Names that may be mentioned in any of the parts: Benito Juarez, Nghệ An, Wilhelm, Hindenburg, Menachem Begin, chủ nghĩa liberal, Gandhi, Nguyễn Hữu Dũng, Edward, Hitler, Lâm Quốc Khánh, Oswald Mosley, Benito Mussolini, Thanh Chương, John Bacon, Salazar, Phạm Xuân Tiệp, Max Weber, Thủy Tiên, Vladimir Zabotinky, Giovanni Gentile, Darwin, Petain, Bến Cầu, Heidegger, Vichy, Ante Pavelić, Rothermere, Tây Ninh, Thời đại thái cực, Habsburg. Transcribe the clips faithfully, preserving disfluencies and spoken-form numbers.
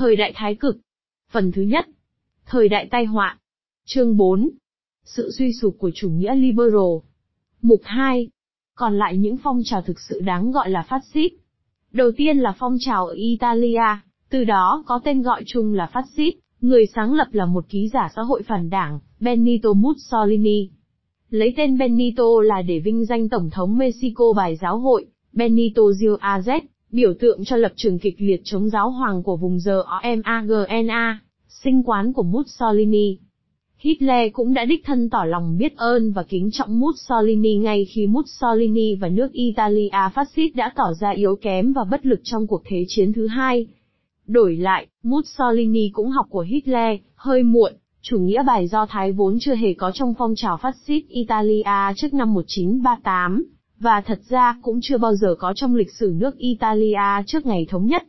Thời đại thái cực. Phần thứ nhất. Thời đại tai họa. Chương bốn. Sự suy sụp của chủ nghĩa liberal. Mục hai. Còn lại những phong trào thực sự đáng gọi là phát xít. Đầu tiên là phong trào ở Italia, từ đó có tên gọi chung là phát xít, người sáng lập là một ký giả xã hội phản đảng, Benito Mussolini. Lấy tên Benito là để vinh danh Tổng thống Mexico bài giáo hội, Benito Juarez, biểu tượng cho lập trường kịch liệt chống giáo hoàng của vùng Georgia, sinh quán của Mussolini. Hitler cũng đã đích thân tỏ lòng biết ơn và kính trọng Mussolini ngay khi Mussolini và nước Italia phát xít đã tỏ ra yếu kém và bất lực trong cuộc thế chiến thứ hai. Đổi lại, Mussolini cũng học của Hitler, hơi muộn, chủ nghĩa bài do Thái vốn chưa hề có trong phong trào phát xít Italia trước năm một nghìn chín trăm ba mươi tám, và thật ra cũng chưa bao giờ có trong lịch sử nước Italia trước ngày thống nhất.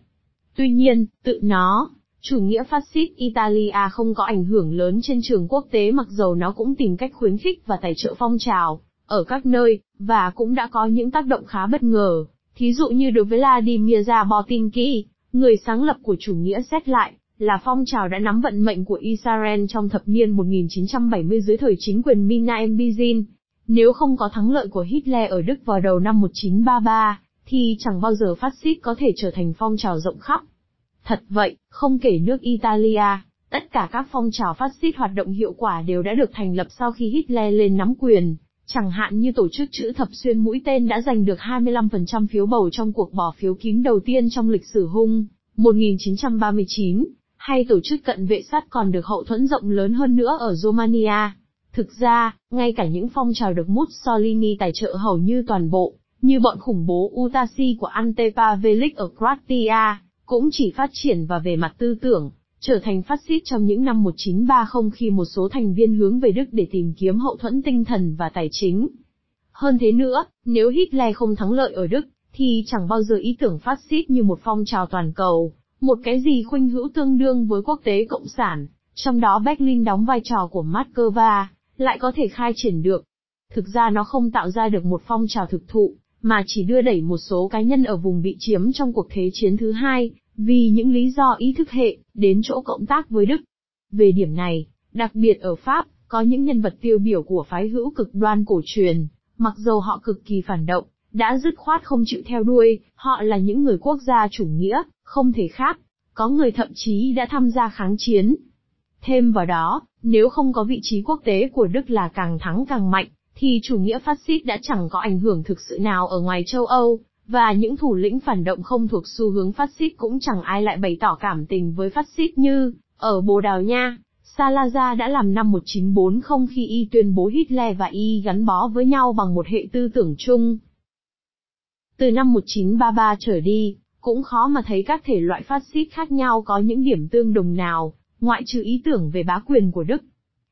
Tuy nhiên, tự nó, chủ nghĩa phát xít Italia không có ảnh hưởng lớn trên trường quốc tế mặc dầu nó cũng tìm cách khuyến khích và tài trợ phong trào ở các nơi, và cũng đã có những tác động khá bất ngờ, thí dụ như đối với Vladimir Zabotinky, người sáng lập của chủ nghĩa xét lại, là phong trào đã nắm vận mệnh của Israel trong thập niên một nghìn chín trăm bảy mươi dưới thời chính quyền Menachem Begin. Nếu không có thắng lợi của Hitler ở Đức vào đầu năm một nghìn chín trăm ba mươi ba, thì chẳng bao giờ phát xít có thể trở thành phong trào rộng khắp. Thật vậy, không kể nước Italia, tất cả các phong trào phát xít hoạt động hiệu quả đều đã được thành lập sau khi Hitler lên nắm quyền, chẳng hạn như tổ chức chữ thập xuyên mũi tên đã giành được hai mươi lăm phần trăm phiếu bầu trong cuộc bỏ phiếu kín đầu tiên trong lịch sử Hung, một nghìn chín trăm ba mươi chín, hay tổ chức cận vệ sắt còn được hậu thuẫn rộng lớn hơn nữa ở Romania. Thực ra, ngay cả những phong trào được Mussolini tài trợ hầu như toàn bộ, như bọn khủng bố Utasi của Ante Pavelić ở Croatia, cũng chỉ phát triển và về mặt tư tưởng, trở thành phát xít trong những năm một nghìn chín trăm ba mươi khi một số thành viên hướng về Đức để tìm kiếm hậu thuẫn tinh thần và tài chính. Hơn thế nữa, nếu Hitler không thắng lợi ở Đức, thì chẳng bao giờ ý tưởng phát xít như một phong trào toàn cầu, một cái gì khuynh hữu tương đương với quốc tế cộng sản, trong đó Berlin đóng vai trò của Moscow, lại có thể khai triển được. Thực ra nó không tạo ra được một phong trào thực thụ, mà chỉ đưa đẩy một số cá nhân ở vùng bị chiếm trong cuộc thế chiến thứ hai, vì những lý do ý thức hệ, đến chỗ cộng tác với Đức. Về điểm này, đặc biệt ở Pháp, có những nhân vật tiêu biểu của phái hữu cực đoan cổ truyền, mặc dầu họ cực kỳ phản động, đã dứt khoát không chịu theo đuôi, họ là những người quốc gia chủ nghĩa, không thể khác, có người thậm chí đã tham gia kháng chiến. Thêm vào đó, nếu không có vị trí quốc tế của Đức là càng thắng càng mạnh, thì chủ nghĩa phát xít đã chẳng có ảnh hưởng thực sự nào ở ngoài châu Âu, và những thủ lĩnh phản động không thuộc xu hướng phát xít cũng chẳng ai lại bày tỏ cảm tình với phát xít như, ở Bồ Đào Nha, Salazar đã làm năm một nghìn chín trăm bốn mươi khi y tuyên bố Hitler và y gắn bó với nhau bằng một hệ tư tưởng chung. Từ năm một nghìn chín trăm ba mươi ba trở đi, cũng khó mà thấy các thể loại phát xít khác nhau có những điểm tương đồng nào, ngoại trừ ý tưởng về bá quyền của Đức.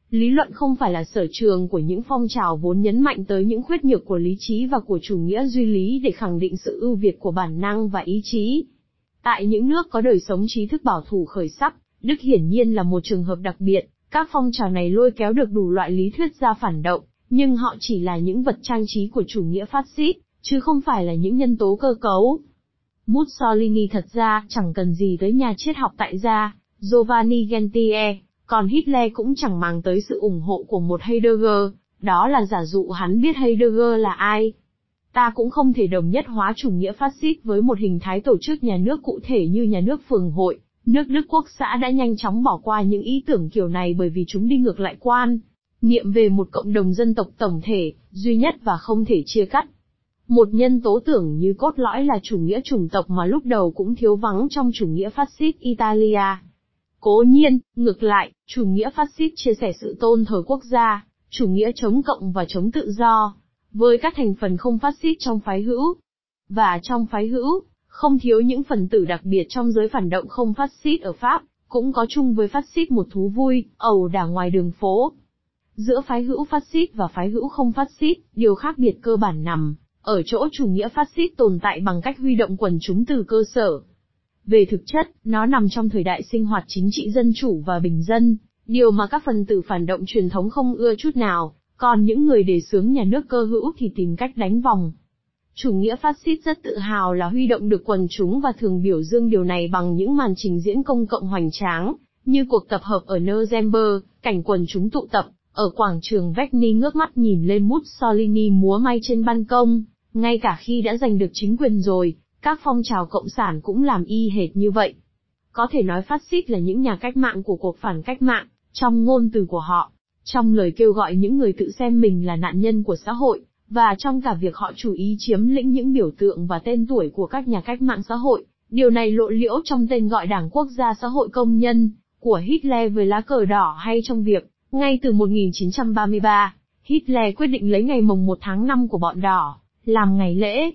Lý luận không phải là sở trường của những phong trào vốn nhấn mạnh tới những khuyết nhược của lý trí và của chủ nghĩa duy lý để khẳng định sự ưu việt của bản năng và ý chí. Tại những nước có đời sống trí thức bảo thủ khởi sắc, Đức hiển nhiên là một trường hợp đặc biệt, các phong trào này lôi kéo được đủ loại lý thuyết ra phản động, nhưng họ chỉ là những vật trang trí của chủ nghĩa phát xít, chứ không phải là những nhân tố cơ cấu. Mussolini thật ra chẳng cần gì tới nhà triết học tại gia, Giovanni Gentile, còn Hitler cũng chẳng màng tới sự ủng hộ của một Heidegger, đó là giả dụ hắn biết Heidegger là ai. Ta cũng không thể đồng nhất hóa chủ nghĩa phát xít với một hình thái tổ chức nhà nước cụ thể như nhà nước phường hội, nước Đức quốc xã đã nhanh chóng bỏ qua những ý tưởng kiểu này bởi vì chúng đi ngược lại quan niệm về một cộng đồng dân tộc tổng thể, duy nhất và không thể chia cắt. Một nhân tố tưởng như cốt lõi là chủ nghĩa chủng tộc mà lúc đầu cũng thiếu vắng trong chủ nghĩa phát xít Italia. Cố nhiên, ngược lại, chủ nghĩa phát xít chia sẻ sự tôn thờ quốc gia, chủ nghĩa chống cộng và chống tự do, với các thành phần không phát xít trong phái hữu. Và trong phái hữu, không thiếu những phần tử đặc biệt trong giới phản động không phát xít ở Pháp, cũng có chung với phát xít một thú vui, ẩu đả ngoài đường phố. Giữa phái hữu phát xít và phái hữu không phát xít, điều khác biệt cơ bản nằm ở chỗ chủ nghĩa phát xít tồn tại bằng cách huy động quần chúng từ cơ sở. Về thực chất, nó nằm trong thời đại sinh hoạt chính trị dân chủ và bình dân, điều mà các phần tử phản động truyền thống không ưa chút nào, còn những người đề xướng nhà nước cơ hữu thì tìm cách đánh vòng. Chủ nghĩa phát xít rất tự hào là huy động được quần chúng và thường biểu dương điều này bằng những màn trình diễn công cộng hoành tráng, như cuộc tập hợp ở Nuremberg, cảnh quần chúng tụ tập, ở quảng trường Vecni ngước mắt nhìn lên Mussolini múa may trên ban công. Ngay cả khi đã giành được chính quyền rồi, các phong trào cộng sản cũng làm y hệt như vậy. Có thể nói phát xít là những nhà cách mạng của cuộc phản cách mạng, trong ngôn từ của họ, trong lời kêu gọi những người tự xem mình là nạn nhân của xã hội, và trong cả việc họ chủ ý chiếm lĩnh những biểu tượng và tên tuổi của các nhà cách mạng xã hội. Điều này lộ liễu trong tên gọi Đảng Quốc gia Xã hội Công nhân của Hitler với lá cờ đỏ, hay trong việc, ngay từ một nghìn chín trăm ba mươi ba, Hitler quyết định lấy ngày mồng một tháng năm của bọn đỏ làm ngày lễ.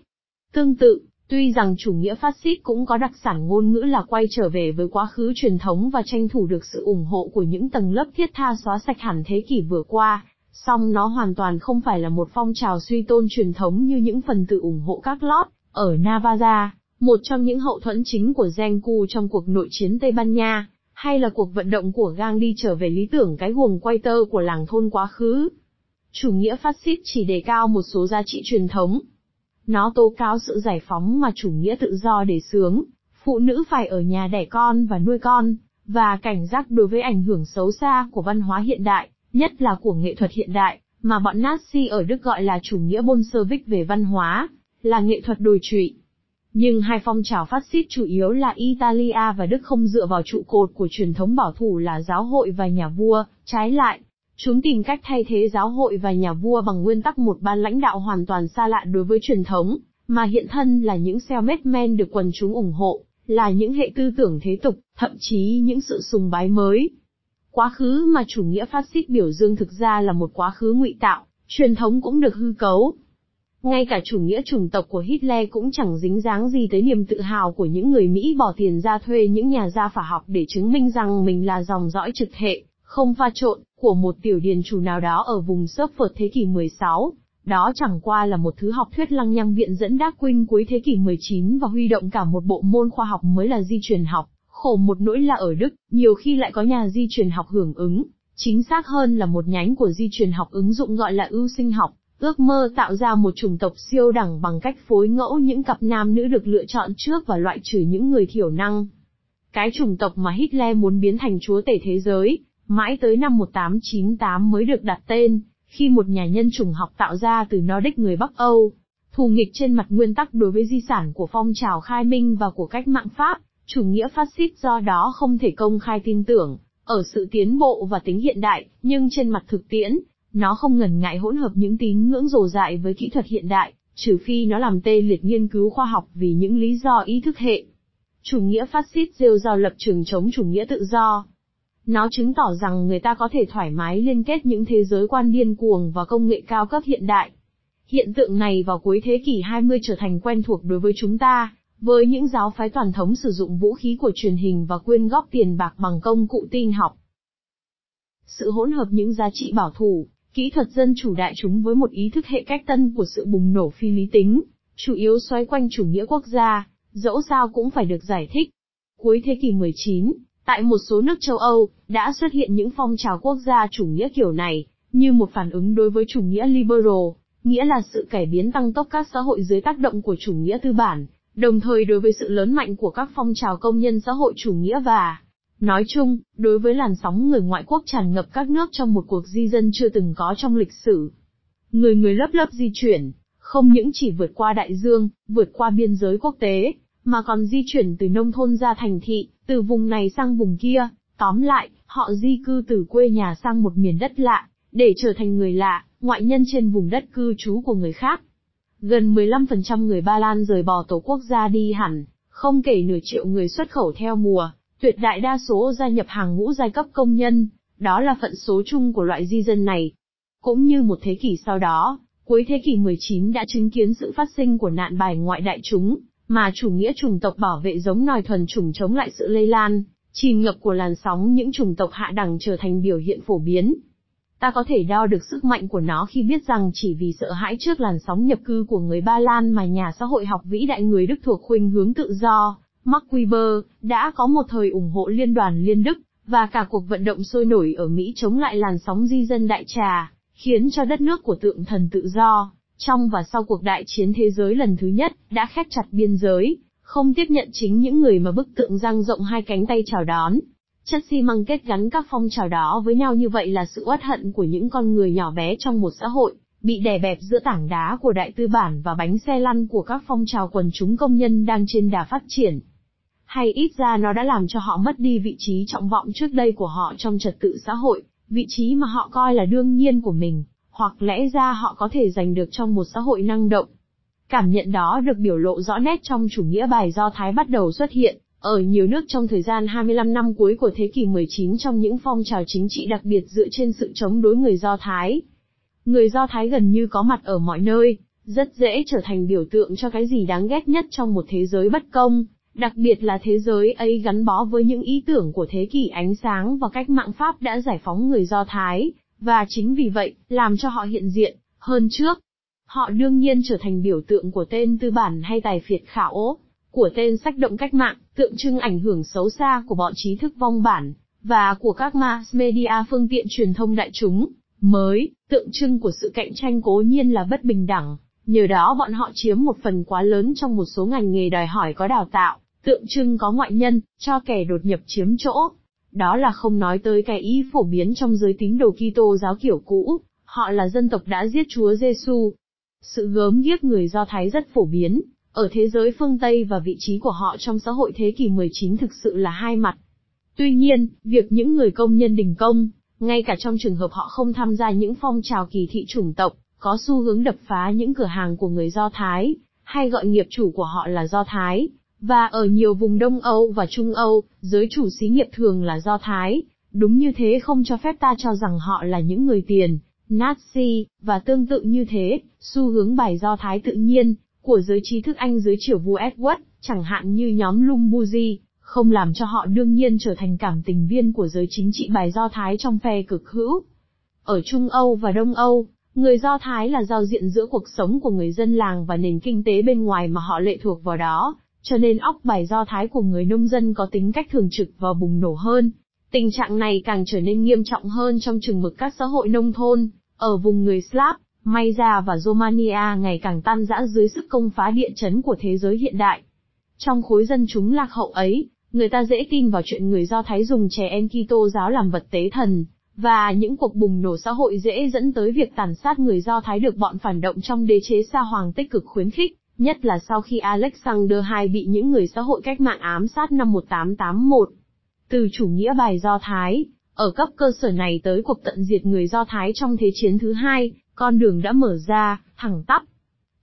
Tương tự, tuy rằng chủ nghĩa phát xít cũng có đặc sản ngôn ngữ là quay trở về với quá khứ truyền thống và tranh thủ được sự ủng hộ của những tầng lớp thiết tha xóa sạch hẳn thế kỷ vừa qua, song nó hoàn toàn không phải là một phong trào suy tôn truyền thống như những phần tử ủng hộ các lót ở Navaja, một trong những hậu thuẫn chính của Zenku trong cuộc nội chiến Tây Ban Nha, hay là cuộc vận động của Gandhi trở về lý tưởng cái guồng quay tơ của làng thôn quá khứ. Chủ nghĩa phát xít chỉ đề cao một số giá trị truyền thống. Nó tố cáo sự giải phóng mà chủ nghĩa tự do đề xướng, phụ nữ phải ở nhà đẻ con và nuôi con, và cảnh giác đối với ảnh hưởng xấu xa của văn hóa hiện đại, nhất là của nghệ thuật hiện đại, mà bọn Nazi ở Đức gọi là chủ nghĩa Bolshevik về văn hóa, là nghệ thuật đồi trụy. Nhưng hai phong trào phát xít chủ yếu là Italia và Đức không dựa vào trụ cột của truyền thống bảo thủ là giáo hội và nhà vua, trái lại, chúng tìm cách thay thế giáo hội và nhà vua bằng nguyên tắc một ban lãnh đạo hoàn toàn xa lạ đối với truyền thống, mà hiện thân là những self-made men được quần chúng ủng hộ, là những hệ tư tưởng thế tục, thậm chí những sự sùng bái mới. Quá khứ mà chủ nghĩa phát xít biểu dương thực ra là một quá khứ ngụy tạo, truyền thống cũng được hư cấu. Ngay cả chủ nghĩa chủng tộc của Hitler cũng chẳng dính dáng gì tới niềm tự hào của những người Mỹ bỏ tiền ra thuê những nhà gia phả học để chứng minh rằng mình là dòng dõi trực hệ, không pha trộn, của một tiểu điền chủ nào đó ở vùng xốp phượt thế kỷ mười sáu, đó chẳng qua là một thứ học thuyết lăng nhăng viện dẫn Darwin cuối thế kỷ mười chín và huy động cả một bộ môn khoa học mới là di truyền học. Khổ một nỗi là ở Đức, nhiều khi lại có nhà di truyền học hưởng ứng, chính xác hơn là một nhánh của di truyền học ứng dụng gọi là ưu sinh học, ước mơ tạo ra một chủng tộc siêu đẳng bằng cách phối ngẫu những cặp nam nữ được lựa chọn trước và loại trừ những người thiểu năng. Cái chủng tộc mà Hitler muốn biến thành chúa tể thế giới, mãi tới năm một nghìn tám trăm chín mươi tám mới được đặt tên, khi một nhà nhân chủng học tạo ra từ Nordic người Bắc Âu. Thù nghịch trên mặt nguyên tắc đối với di sản của phong trào khai minh và của cách mạng Pháp, chủ nghĩa phát xít do đó không thể công khai tin tưởng ở sự tiến bộ và tính hiện đại, nhưng trên mặt thực tiễn, nó không ngần ngại hỗn hợp những tín ngưỡng rồ dại với kỹ thuật hiện đại, trừ phi nó làm tê liệt nghiên cứu khoa học vì những lý do ý thức hệ. Chủ nghĩa phát xít rêu rao lập trường chống chủ nghĩa tự do. Nó chứng tỏ rằng người ta có thể thoải mái liên kết những thế giới quan điên cuồng và công nghệ cao cấp hiện đại. Hiện tượng này vào cuối thế kỷ hai mươi trở thành quen thuộc đối với chúng ta, với những giáo phái toàn thống sử dụng vũ khí của truyền hình và quyên góp tiền bạc bằng công cụ tin học. Sự hỗn hợp những giá trị bảo thủ, kỹ thuật dân chủ đại chúng với một ý thức hệ cách tân của sự bùng nổ phi lý tính, chủ yếu xoay quanh chủ nghĩa quốc gia, dẫu sao cũng phải được giải thích. Cuối thế kỷ mười chín, tại một số nước châu Âu, đã xuất hiện những phong trào quốc gia chủ nghĩa kiểu này, như một phản ứng đối với chủ nghĩa liberal, nghĩa là sự cải biến tăng tốc các xã hội dưới tác động của chủ nghĩa tư bản, đồng thời đối với sự lớn mạnh của các phong trào công nhân xã hội chủ nghĩa và, nói chung, đối với làn sóng người ngoại quốc tràn ngập các nước trong một cuộc di dân chưa từng có trong lịch sử. Người người lớp lớp di chuyển, không những chỉ vượt qua đại dương, vượt qua biên giới quốc tế, mà còn di chuyển từ nông thôn ra thành thị, từ vùng này sang vùng kia, tóm lại, họ di cư từ quê nhà sang một miền đất lạ, để trở thành người lạ, ngoại nhân trên vùng đất cư trú của người khác. Gần mười lăm phần trăm người Ba Lan rời bỏ tổ quốc gia đi hẳn, không kể nửa triệu người xuất khẩu theo mùa, tuyệt đại đa số gia nhập hàng ngũ giai cấp công nhân, đó là phận số chung của loại di dân này. Cũng như một thế kỷ sau đó, cuối thế kỷ mười chín đã chứng kiến sự phát sinh của nạn bài ngoại đại chúng, mà chủ nghĩa chủng tộc bảo vệ giống nòi thuần chủng chống lại sự lây lan, chìm ngập của làn sóng những chủng tộc hạ đẳng trở thành biểu hiện phổ biến. Ta có thể đo được sức mạnh của nó khi biết rằng chỉ vì sợ hãi trước làn sóng nhập cư của người Ba Lan mà nhà xã hội học vĩ đại người Đức thuộc khuynh hướng tự do, Max Weber, đã có một thời ủng hộ liên đoàn Liên Đức, và cả cuộc vận động sôi nổi ở Mỹ chống lại làn sóng di dân đại trà, khiến cho đất nước của tượng thần tự do, trong và sau cuộc đại chiến thế giới lần thứ nhất, đã khép chặt biên giới, không tiếp nhận chính những người mà bức tượng dang rộng hai cánh tay chào đón. Chất xi măng kết gắn các phong trào đó với nhau như vậy là sự uất hận của những con người nhỏ bé trong một xã hội, bị đè bẹp giữa tảng đá của đại tư bản và bánh xe lăn của các phong trào quần chúng công nhân đang trên đà phát triển. Hay ít ra nó đã làm cho họ mất đi vị trí trọng vọng trước đây của họ trong trật tự xã hội, vị trí mà họ coi là đương nhiên của mình, hoặc lẽ ra họ có thể giành được trong một xã hội năng động. Cảm nhận đó được biểu lộ rõ nét trong chủ nghĩa bài Do Thái bắt đầu xuất hiện ở nhiều nước trong thời gian hai mươi lăm năm cuối của thế kỷ mười chín trong những phong trào chính trị đặc biệt dựa trên sự chống đối người Do Thái. Người Do Thái gần như có mặt ở mọi nơi, rất dễ trở thành biểu tượng cho cái gì đáng ghét nhất trong một thế giới bất công, đặc biệt là thế giới ấy gắn bó với những ý tưởng của thế kỷ ánh sáng và cách mạng Pháp đã giải phóng người Do Thái, và chính vì vậy, làm cho họ hiện diện hơn trước. Họ đương nhiên trở thành biểu tượng của tên tư bản hay tài phiệt khảo, của tên sách động cách mạng, tượng trưng ảnh hưởng xấu xa của bọn trí thức vong bản, và của các mass media phương tiện truyền thông đại chúng, mới, tượng trưng của sự cạnh tranh cố nhiên là bất bình đẳng, nhờ đó bọn họ chiếm một phần quá lớn trong một số ngành nghề đòi hỏi có đào tạo, tượng trưng có ngoại nhân, cho kẻ đột nhập chiếm chỗ. Đó là không nói tới cái ý phổ biến trong giới tín đồ Kitô giáo kiểu cũ, họ là dân tộc đã giết Chúa Giêsu. Sự gớm ghiếc người Do Thái rất phổ biến ở thế giới phương Tây và vị trí của họ trong xã hội thế kỷ mười chín thực sự là hai mặt. Tuy nhiên, việc những người công nhân đình công, ngay cả trong trường hợp họ không tham gia những phong trào kỳ thị chủng tộc, có xu hướng đập phá những cửa hàng của người Do Thái, hay gọi nghiệp chủ của họ là Do Thái, và ở nhiều vùng Đông Âu và Trung Âu, giới chủ xí nghiệp thường là Do Thái, đúng như thế không cho phép ta cho rằng họ là những người tiền, Nazi, và tương tự như thế, xu hướng bài Do Thái tự nhiên của giới trí thức Anh dưới triều vua Edward, chẳng hạn như nhóm Lumbuzi, không làm cho họ đương nhiên trở thành cảm tình viên của giới chính trị bài Do Thái trong phe cực hữu. Ở Trung Âu và Đông Âu, người Do Thái là giao diện giữa cuộc sống của người dân làng và nền kinh tế bên ngoài mà họ lệ thuộc vào đó, cho nên óc bài Do Thái của người nông dân có tính cách thường trực và bùng nổ hơn. Tình trạng này càng trở nên nghiêm trọng hơn trong chừng mực các xã hội nông thôn, ở vùng người Slav, May ra và Romania ngày càng tan rã dưới sức công phá địa chấn của thế giới hiện đại. Trong khối dân chúng lạc hậu ấy, người ta dễ tin vào chuyện người Do Thái dùng trẻ em Kitô giáo làm vật tế thần, và những cuộc bùng nổ xã hội dễ dẫn tới việc tàn sát người Do Thái được bọn phản động trong đế chế Sa Hoàng tích cực khuyến khích, nhất là sau khi Alexander đệ nhị bị những người xã hội cách mạng ám sát năm một nghìn tám trăm tám mươi mốt. Từ chủ nghĩa bài Do Thái, ở cấp cơ sở này tới cuộc tận diệt người Do Thái trong Thế chiến thứ hai, con đường đã mở ra, thẳng tắp.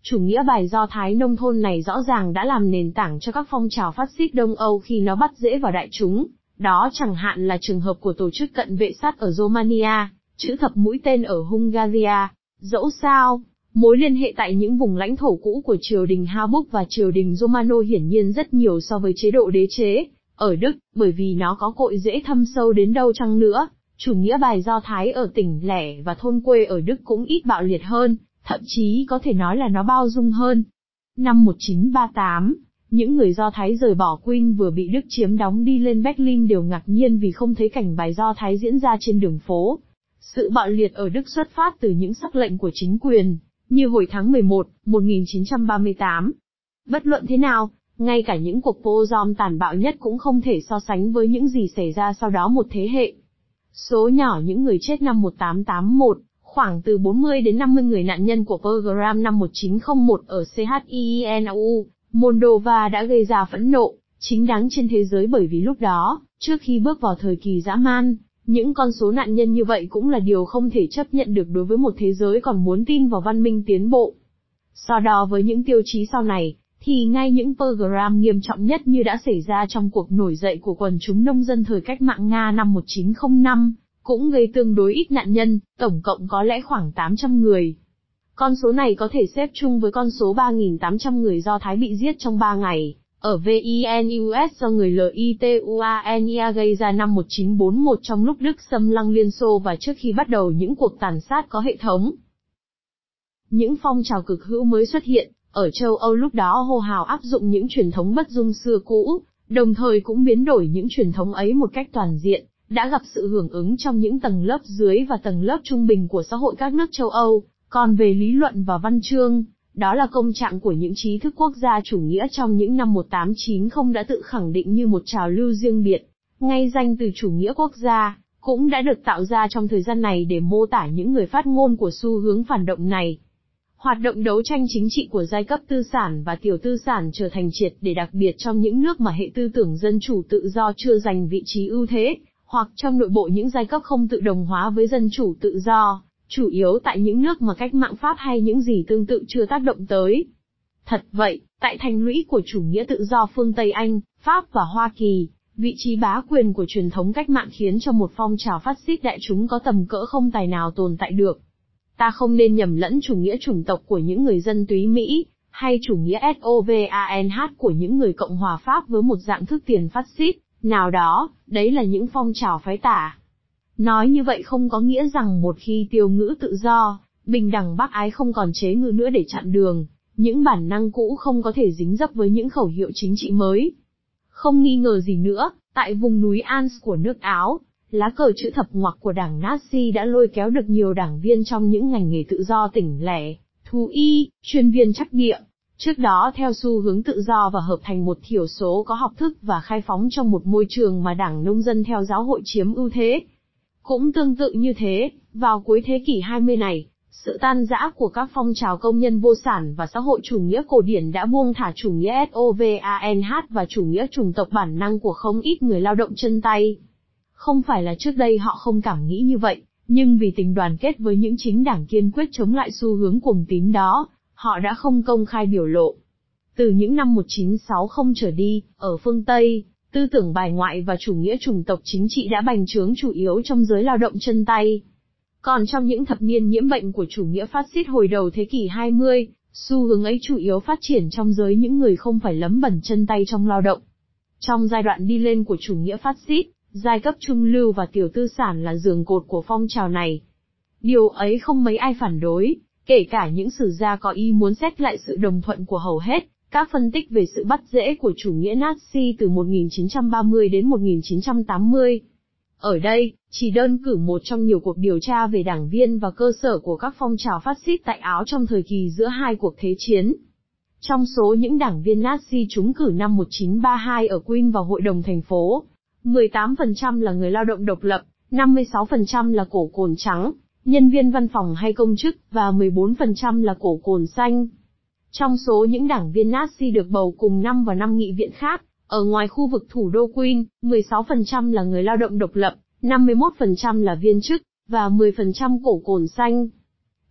Chủ nghĩa bài Do Thái nông thôn này rõ ràng đã làm nền tảng cho các phong trào phát xít Đông Âu khi nó bắt rễ vào đại chúng, đó chẳng hạn là trường hợp của tổ chức cận vệ sát ở Romania, chữ thập mũi tên ở Hungaria. Dẫu sao, mối liên hệ tại những vùng lãnh thổ cũ của triều đình Habsburg và triều đình Romano hiển nhiên rất nhiều so với chế độ đế chế ở Đức, bởi vì nó có cội rễ thâm sâu đến đâu chăng nữa. Chủ nghĩa bài Do Thái ở tỉnh lẻ và thôn quê ở Đức cũng ít bạo liệt hơn, thậm chí có thể nói là nó bao dung hơn. Năm một nghìn chín trăm ba mươi tám, những người Do Thái rời bỏ Queen vừa bị Đức chiếm đóng đi lên Berlin đều ngạc nhiên vì không thấy cảnh bài Do Thái diễn ra trên đường phố. Sự bạo liệt ở Đức xuất phát từ những sắc lệnh của chính quyền, như hồi tháng mười một, một nghìn chín trăm ba mươi tám. Bất luận thế nào, ngay cả những cuộc pogrom tàn bạo nhất cũng không thể so sánh với những gì xảy ra sau đó một thế hệ. Số nhỏ những người chết năm một nghìn tám trăm tám mươi mốt, khoảng từ bốn mươi đến năm mươi người nạn nhân của pogrom năm một nghìn chín trăm lẻ một ở Chinu, Moldova đã gây ra phẫn nộ chính đáng trên thế giới, bởi vì lúc đó, trước khi bước vào thời kỳ dã man, những con số nạn nhân như vậy cũng là điều không thể chấp nhận được đối với một thế giới còn muốn tin vào văn minh tiến bộ. So đo với những tiêu chí sau này, thì ngay những pogrom nghiêm trọng nhất như đã xảy ra trong cuộc nổi dậy của quần chúng nông dân thời cách mạng Nga năm một nghìn chín trăm lẻ năm, cũng gây tương đối ít nạn nhân, tổng cộng có lẽ khoảng tám trăm người. Con số này có thể xếp chung với con số ba nghìn tám trăm người Do Thái bị giết trong ba ngày, ở Vinus do người Lituania gây ra năm một nghìn chín trăm bốn mươi mốt trong lúc Đức xâm lăng Liên Xô và trước khi bắt đầu những cuộc tàn sát có hệ thống. Những phong trào cực hữu mới xuất hiện ở châu Âu lúc đó hô hào áp dụng những truyền thống bất dung xưa cũ, đồng thời cũng biến đổi những truyền thống ấy một cách toàn diện, đã gặp sự hưởng ứng trong những tầng lớp dưới và tầng lớp trung bình của xã hội các nước châu Âu, Còn về lý luận và văn chương, đó là công trạng của những trí thức quốc gia chủ nghĩa trong những năm một tám chín không đã tự khẳng định như một trào lưu riêng biệt. Ngay danh từ chủ nghĩa quốc gia cũng đã được tạo ra trong thời gian này để mô tả những người phát ngôn của xu hướng phản động này. Hoạt động đấu tranh chính trị của giai cấp tư sản và tiểu tư sản trở thành triệt để đặc biệt trong những nước mà hệ tư tưởng dân chủ tự do chưa giành vị trí ưu thế, hoặc trong nội bộ những giai cấp không tự đồng hóa với dân chủ tự do, chủ yếu tại những nước mà cách mạng Pháp hay những gì tương tự chưa tác động tới. Thật vậy, tại thành lũy của chủ nghĩa tự do phương Tây Anh, Pháp và Hoa Kỳ, vị trí bá quyền của truyền thống cách mạng khiến cho một phong trào phát xít đại chúng có tầm cỡ không tài nào tồn tại được. Ta không nên nhầm lẫn chủ nghĩa chủng tộc của những người dân túy Mỹ, hay chủ nghĩa SOVANH của những người Cộng hòa Pháp với một dạng thức tiền phát xít nào đó, đấy là những phong trào phái tả. Nói như vậy không có nghĩa rằng một khi tiêu ngữ tự do, bình đẳng bác ái không còn chế ngự nữa để chặn đường, những bản năng cũ không có thể dính dấp với những khẩu hiệu chính trị mới. Không nghi ngờ gì nữa, tại vùng núi Alps của nước Áo, lá cờ chữ thập ngoặc của đảng Nazi đã lôi kéo được nhiều đảng viên trong những ngành nghề tự do tỉnh lẻ, thú y, chuyên viên trắc địa. Trước đó theo xu hướng tự do và hợp thành một thiểu số có học thức và khai phóng trong một môi trường mà đảng nông dân theo giáo hội chiếm ưu thế. Cũng tương tự như thế, vào cuối thế kỷ hai mươi này, sự tan rã của các phong trào công nhân vô sản và xã hội chủ nghĩa cổ điển đã buông thả chủ nghĩa SOVANH và chủ nghĩa chủng tộc bản năng của không ít người lao động chân tay. Không phải là trước đây họ không cảm nghĩ như vậy, nhưng vì tình đoàn kết với những chính đảng kiên quyết chống lại xu hướng cuồng tín đó, họ đã không công khai biểu lộ. Từ những năm một chín sáu không trở đi, ở phương Tây, tư tưởng bài ngoại và chủ nghĩa chủng tộc chính trị đã bành trướng chủ yếu trong giới lao động chân tay. Còn trong những thập niên nhiễm bệnh của chủ nghĩa phát xít hồi đầu thế kỷ hai mươi, xu hướng ấy chủ yếu phát triển trong giới những người không phải lấm bẩn chân tay trong lao động. Trong giai đoạn đi lên của chủ nghĩa phát xít, giai cấp trung lưu và tiểu tư sản là giường cột của phong trào này. Điều ấy không mấy ai phản đối, kể cả những sử gia có ý muốn xét lại sự đồng thuận của hầu hết các phân tích về sự bắt rễ của chủ nghĩa Nazi từ một nghìn chín trăm ba mươi đến một nghìn chín trăm tám mươi. Ở đây, chỉ đơn cử một trong nhiều cuộc điều tra về đảng viên và cơ sở của các phong trào phát xít tại Áo trong thời kỳ giữa hai cuộc thế chiến. Trong số những đảng viên Nazi trúng cử năm một chín ba hai ở Queen vào Hội đồng thành phố, mười tám phần trăm là người lao động độc lập, năm mươi sáu phần trăm là cổ cồn trắng, nhân viên văn phòng hay công chức, và mười bốn phần trăm là cổ cồn xanh. Trong số những đảng viên Nazi được bầu cùng năm vào năm nghị viện khác, ở ngoài khu vực thủ đô Queen, mười sáu phần trăm là người lao động độc lập, năm mươi mốt phần trăm là viên chức, và mười phần trăm cổ cồn xanh.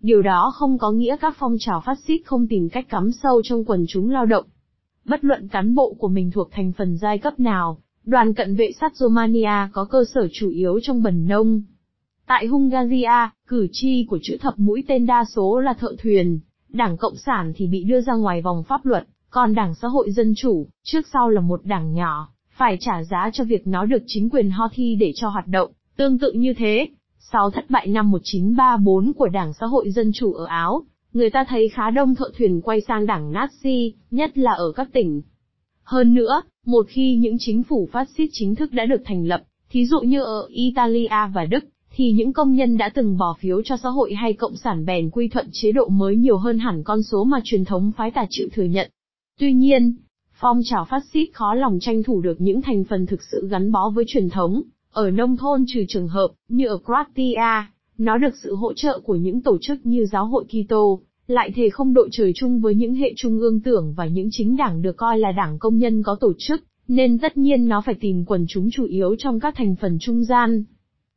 Điều đó không có nghĩa các phong trào phát xít không tìm cách cắm sâu trong quần chúng lao động. Bất luận cán bộ của mình thuộc thành phần giai cấp nào, đoàn cận vệ sát Romania có cơ sở chủ yếu trong bần nông. Tại Hungary, cử tri của chữ thập mũi tên đa số là thợ thuyền, đảng Cộng sản thì bị đưa ra ngoài vòng pháp luật, còn đảng Xã hội Dân chủ, trước sau là một đảng nhỏ, phải trả giá cho việc nó được chính quyền ho thi để cho hoạt động. Tương tự như thế, sau thất bại năm một chín ba bốn của đảng Xã hội Dân chủ ở Áo, người ta thấy khá đông thợ thuyền quay sang đảng Nazi, nhất là ở các tỉnh. Hơn nữa, một khi những chính phủ phát xít chính thức đã được thành lập, thí dụ như ở Italia và Đức, thì những công nhân đã từng bỏ phiếu cho xã hội hay cộng sản bèn quy thuận chế độ mới nhiều hơn hẳn con số mà truyền thống phái tả chịu thừa nhận. Tuy nhiên, phong trào phát xít khó lòng tranh thủ được những thành phần thực sự gắn bó với truyền thống, ở nông thôn trừ trường hợp, như ở Croatia, nó được sự hỗ trợ của những tổ chức như Giáo hội Kitô, lại thề không đội trời chung với những hệ trung ương tưởng và những chính đảng được coi là đảng công nhân có tổ chức, nên tất nhiên nó phải tìm quần chúng chủ yếu trong các thành phần trung gian.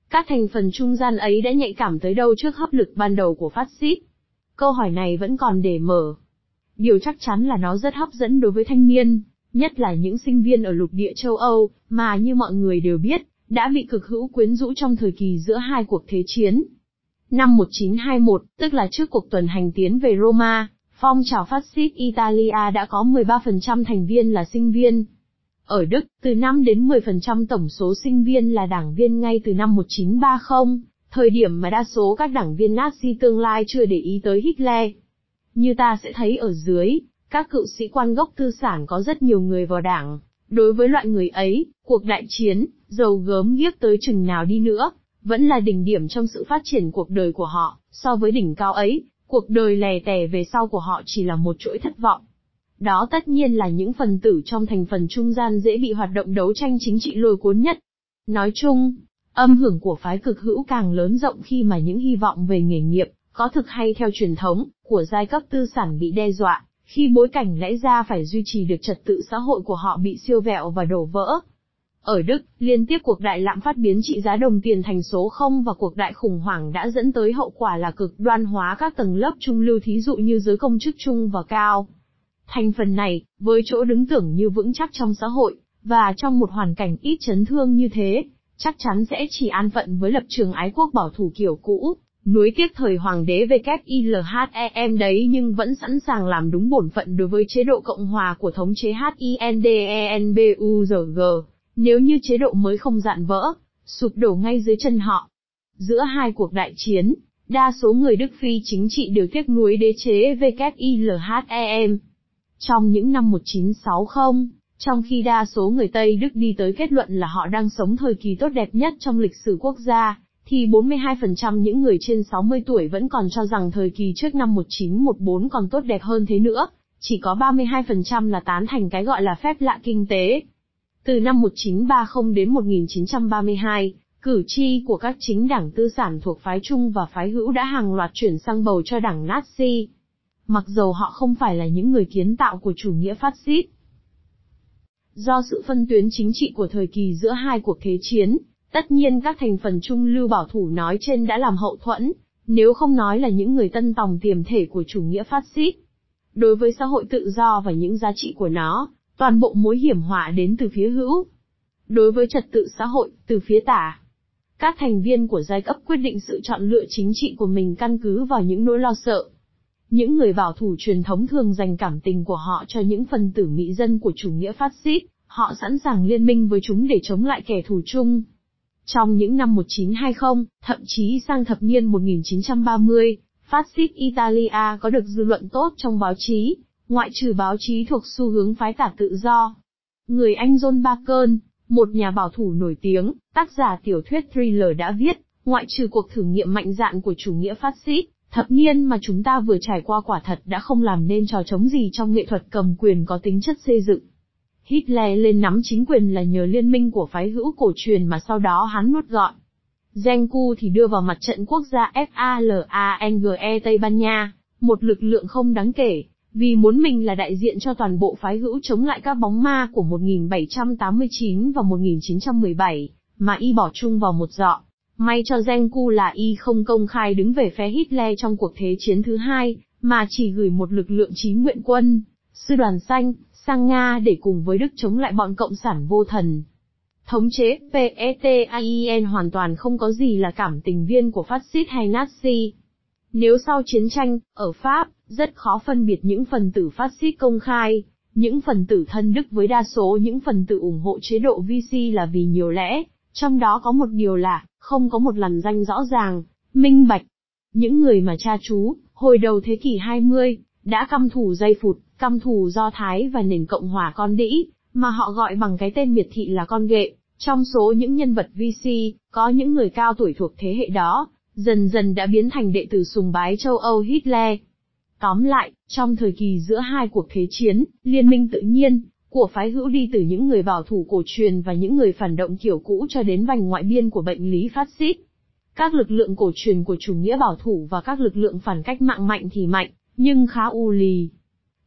Các thành phần trung gian ấy đã nhạy cảm tới đâu trước hấp lực ban đầu của phát xít? Câu hỏi này vẫn còn để mở. Điều chắc chắn là nó rất hấp dẫn đối với thanh niên, nhất là những sinh viên ở lục địa châu Âu, mà như mọi người đều biết, đã bị cực hữu quyến rũ trong thời kỳ giữa hai cuộc thế chiến. Năm một chín hai mốt, tức là trước cuộc tuần hành tiến về Roma, phong trào phát xít Italia đã có mười ba phần trăm thành viên là sinh viên. Ở Đức, từ năm đến mười phần trăm tổng số sinh viên là đảng viên ngay từ năm một chín ba không, thời điểm mà đa số các đảng viên Nazi tương lai chưa để ý tới Hitler. Như ta sẽ thấy ở dưới, các cựu sĩ quan gốc tư sản có rất nhiều người vào đảng. Đối với loại người ấy, cuộc đại chiến, dầu gớm ghiếc tới chừng nào đi nữa, vẫn là đỉnh điểm trong sự phát triển cuộc đời của họ. So với đỉnh cao ấy, Cuộc đời lẻ tẻ về sau của họ chỉ là một chuỗi thất vọng. Đó tất nhiên là những phần tử trong thành phần trung gian dễ bị hoạt động đấu tranh chính trị lôi cuốn nhất. Nói chung, âm hưởng của phái cực hữu càng lớn rộng khi mà những hy vọng về nghề nghiệp, có thực hay theo truyền thống, của giai cấp tư sản bị đe dọa, khi bối cảnh lẽ ra phải duy trì được trật tự xã hội của họ bị siêu vẹo và đổ vỡ. Ở Đức, liên tiếp cuộc đại lạm phát biến trị giá đồng tiền thành số không và cuộc đại khủng hoảng đã dẫn tới hậu quả là cực đoan hóa các tầng lớp trung lưu, thí dụ như giới công chức trung và cao. Thành phần này, với chỗ đứng tưởng như vững chắc trong xã hội, và trong một hoàn cảnh ít chấn thương như thế, chắc chắn sẽ chỉ an phận với lập trường ái quốc bảo thủ kiểu cũ, nuối tiếc thời hoàng đế Wilhelm đấy, nhưng vẫn sẵn sàng làm đúng bổn phận đối với chế độ Cộng hòa của thống chế Hindenburg, nếu như chế độ mới không dạn vỡ, sụp đổ ngay dưới chân họ. Giữa hai cuộc đại chiến, đa số người Đức Phi chính trị đều tiếc nuối đế chế Wilhelm. Trong những năm một nghìn chín trăm sáu mươi, trong khi đa số người Tây Đức đi tới kết luận là họ đang sống thời kỳ tốt đẹp nhất trong lịch sử quốc gia, thì bốn mươi hai phần trăm những người trên sáu mươi tuổi vẫn còn cho rằng thời kỳ trước năm một nghìn chín trăm mười bốn còn tốt đẹp hơn thế nữa, chỉ có ba mươi hai phần trăm là tán thành cái gọi là phép lạ kinh tế. Từ năm một nghìn chín trăm ba mươi đến một nghìn chín trăm ba mươi hai, cử tri của các chính đảng tư sản thuộc phái Trung và phái Hữu đã hàng loạt chuyển sang bầu cho đảng Nazi, mặc dầu họ không phải là những người kiến tạo của chủ nghĩa phát xít. Do sự phân tuyến chính trị của thời kỳ giữa hai cuộc thế chiến, tất nhiên các thành phần trung lưu bảo thủ nói trên đã làm hậu thuẫn, nếu không nói là những người tân tòng tiềm thể của chủ nghĩa phát xít. Đối với xã hội tự do và những giá trị của nó, toàn bộ mối hiểm họa đến từ phía hữu. Đối với trật tự xã hội, từ phía tả. Các thành viên của giai cấp quyết định sự chọn lựa chính trị của mình căn cứ vào những nỗi lo sợ. Những người bảo thủ truyền thống thường dành cảm tình của họ cho những phần tử mỹ dân của chủ nghĩa phát xít, họ sẵn sàng liên minh với chúng để chống lại kẻ thù chung. Trong những năm một nghìn chín trăm hai mươi, thậm chí sang thập niên một nghìn chín trăm ba mươi, phát xít Italia có được dư luận tốt trong báo chí, ngoại trừ báo chí thuộc xu hướng phái tả tự do. Người Anh John Bacon, một nhà bảo thủ nổi tiếng, tác giả tiểu thuyết thriller đã viết, ngoại trừ cuộc thử nghiệm mạnh dạn của chủ nghĩa phát xít, thập niên mà chúng ta vừa trải qua quả thật đã không làm nên trò trống gì trong nghệ thuật cầm quyền có tính chất xây dựng. Hitler lên nắm chính quyền là nhờ liên minh của phái hữu cổ truyền mà sau đó hắn nuốt gọn. Zenku thì đưa vào mặt trận quốc gia Flange Tây Ban Nha, một lực lượng không đáng kể, vì muốn mình là đại diện cho toàn bộ phái hữu chống lại các bóng ma của một nghìn bảy trăm tám mươi chín và một nghìn chín trăm mười bảy, mà y bỏ chung vào một giọ. May cho Zenku là y không công khai đứng về phe Hitler trong cuộc thế chiến thứ hai, mà chỉ gửi một lực lượng chí nguyện quân, sư đoàn xanh, sang Nga để cùng với Đức chống lại bọn cộng sản vô thần. Thống chế Petain hoàn toàn không có gì là cảm tình viên của phát xít hay Nazi. Nếu sau chiến tranh, ở Pháp, rất khó phân biệt những phần tử phát xít công khai, những phần tử thân Đức với đa số những phần tử ủng hộ chế độ Vichy là vì nhiều lẽ, trong đó có một điều là không có một lằn ranh rõ ràng, minh bạch. Những người mà cha chú, hồi đầu thế kỷ hai mươi, đã căm thù dây phụt, căm thù Do Thái và nền Cộng hòa con đĩ, mà họ gọi bằng cái tên miệt thị là con ghệ, trong số những nhân vật Vichy, có những người cao tuổi thuộc thế hệ đó, dần dần đã biến thành đệ tử sùng bái châu Âu Hitler. Tóm lại, trong thời kỳ giữa hai cuộc thế chiến, liên minh tự nhiên của phái hữu đi từ những người bảo thủ cổ truyền và những người phản động kiểu cũ cho đến vành ngoại biên của bệnh lý phát xít. Các lực lượng cổ truyền của chủ nghĩa bảo thủ và các lực lượng phản cách mạng mạnh thì mạnh, nhưng khá u lì.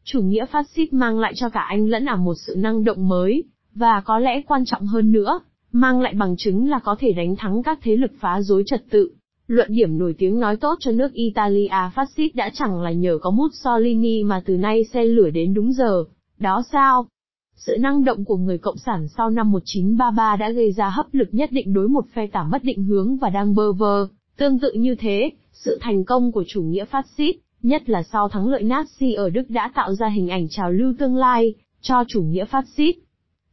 Chủ nghĩa phát xít mang lại cho cả Anh lẫn Ả một sự năng động mới, và có lẽ quan trọng hơn nữa, mang lại bằng chứng là có thể đánh thắng các thế lực phá rối trật tự. Luận điểm nổi tiếng nói tốt cho nước Italia phát xít đã chẳng là nhờ có Mussolini mà từ nay xe lửa đến đúng giờ, đó sao? Sự năng động của người Cộng sản sau năm một nghìn chín trăm ba mươi ba đã gây ra hấp lực nhất định đối một phe tả mất định hướng và đang bơ vơ. Tương tự như thế, sự thành công của chủ nghĩa phát xít, nhất là sau thắng lợi Nazi ở Đức đã tạo ra hình ảnh trào lưu tương lai cho chủ nghĩa phát xít.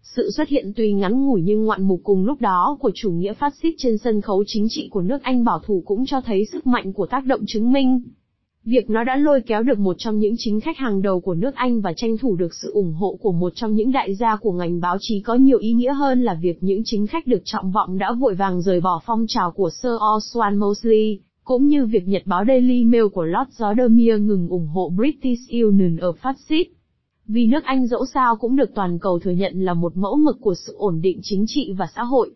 Sự xuất hiện tuy ngắn ngủi nhưng ngoạn mục cùng lúc đó của chủ nghĩa phát xít trên sân khấu chính trị của nước Anh bảo thủ cũng cho thấy sức mạnh của tác động chứng minh. Việc nó đã lôi kéo được một trong những chính khách hàng đầu của nước Anh và tranh thủ được sự ủng hộ của một trong những đại gia của ngành báo chí có nhiều ý nghĩa hơn là việc những chính khách được trọng vọng đã vội vàng rời bỏ phong trào của Sir Oswald Mosley, cũng như việc nhật báo Daily Mail của Lord Rothermere ngừng ủng hộ British Union ở phát xít. Vì nước Anh dẫu sao cũng được toàn cầu thừa nhận là một mẫu mực của sự ổn định chính trị và xã hội.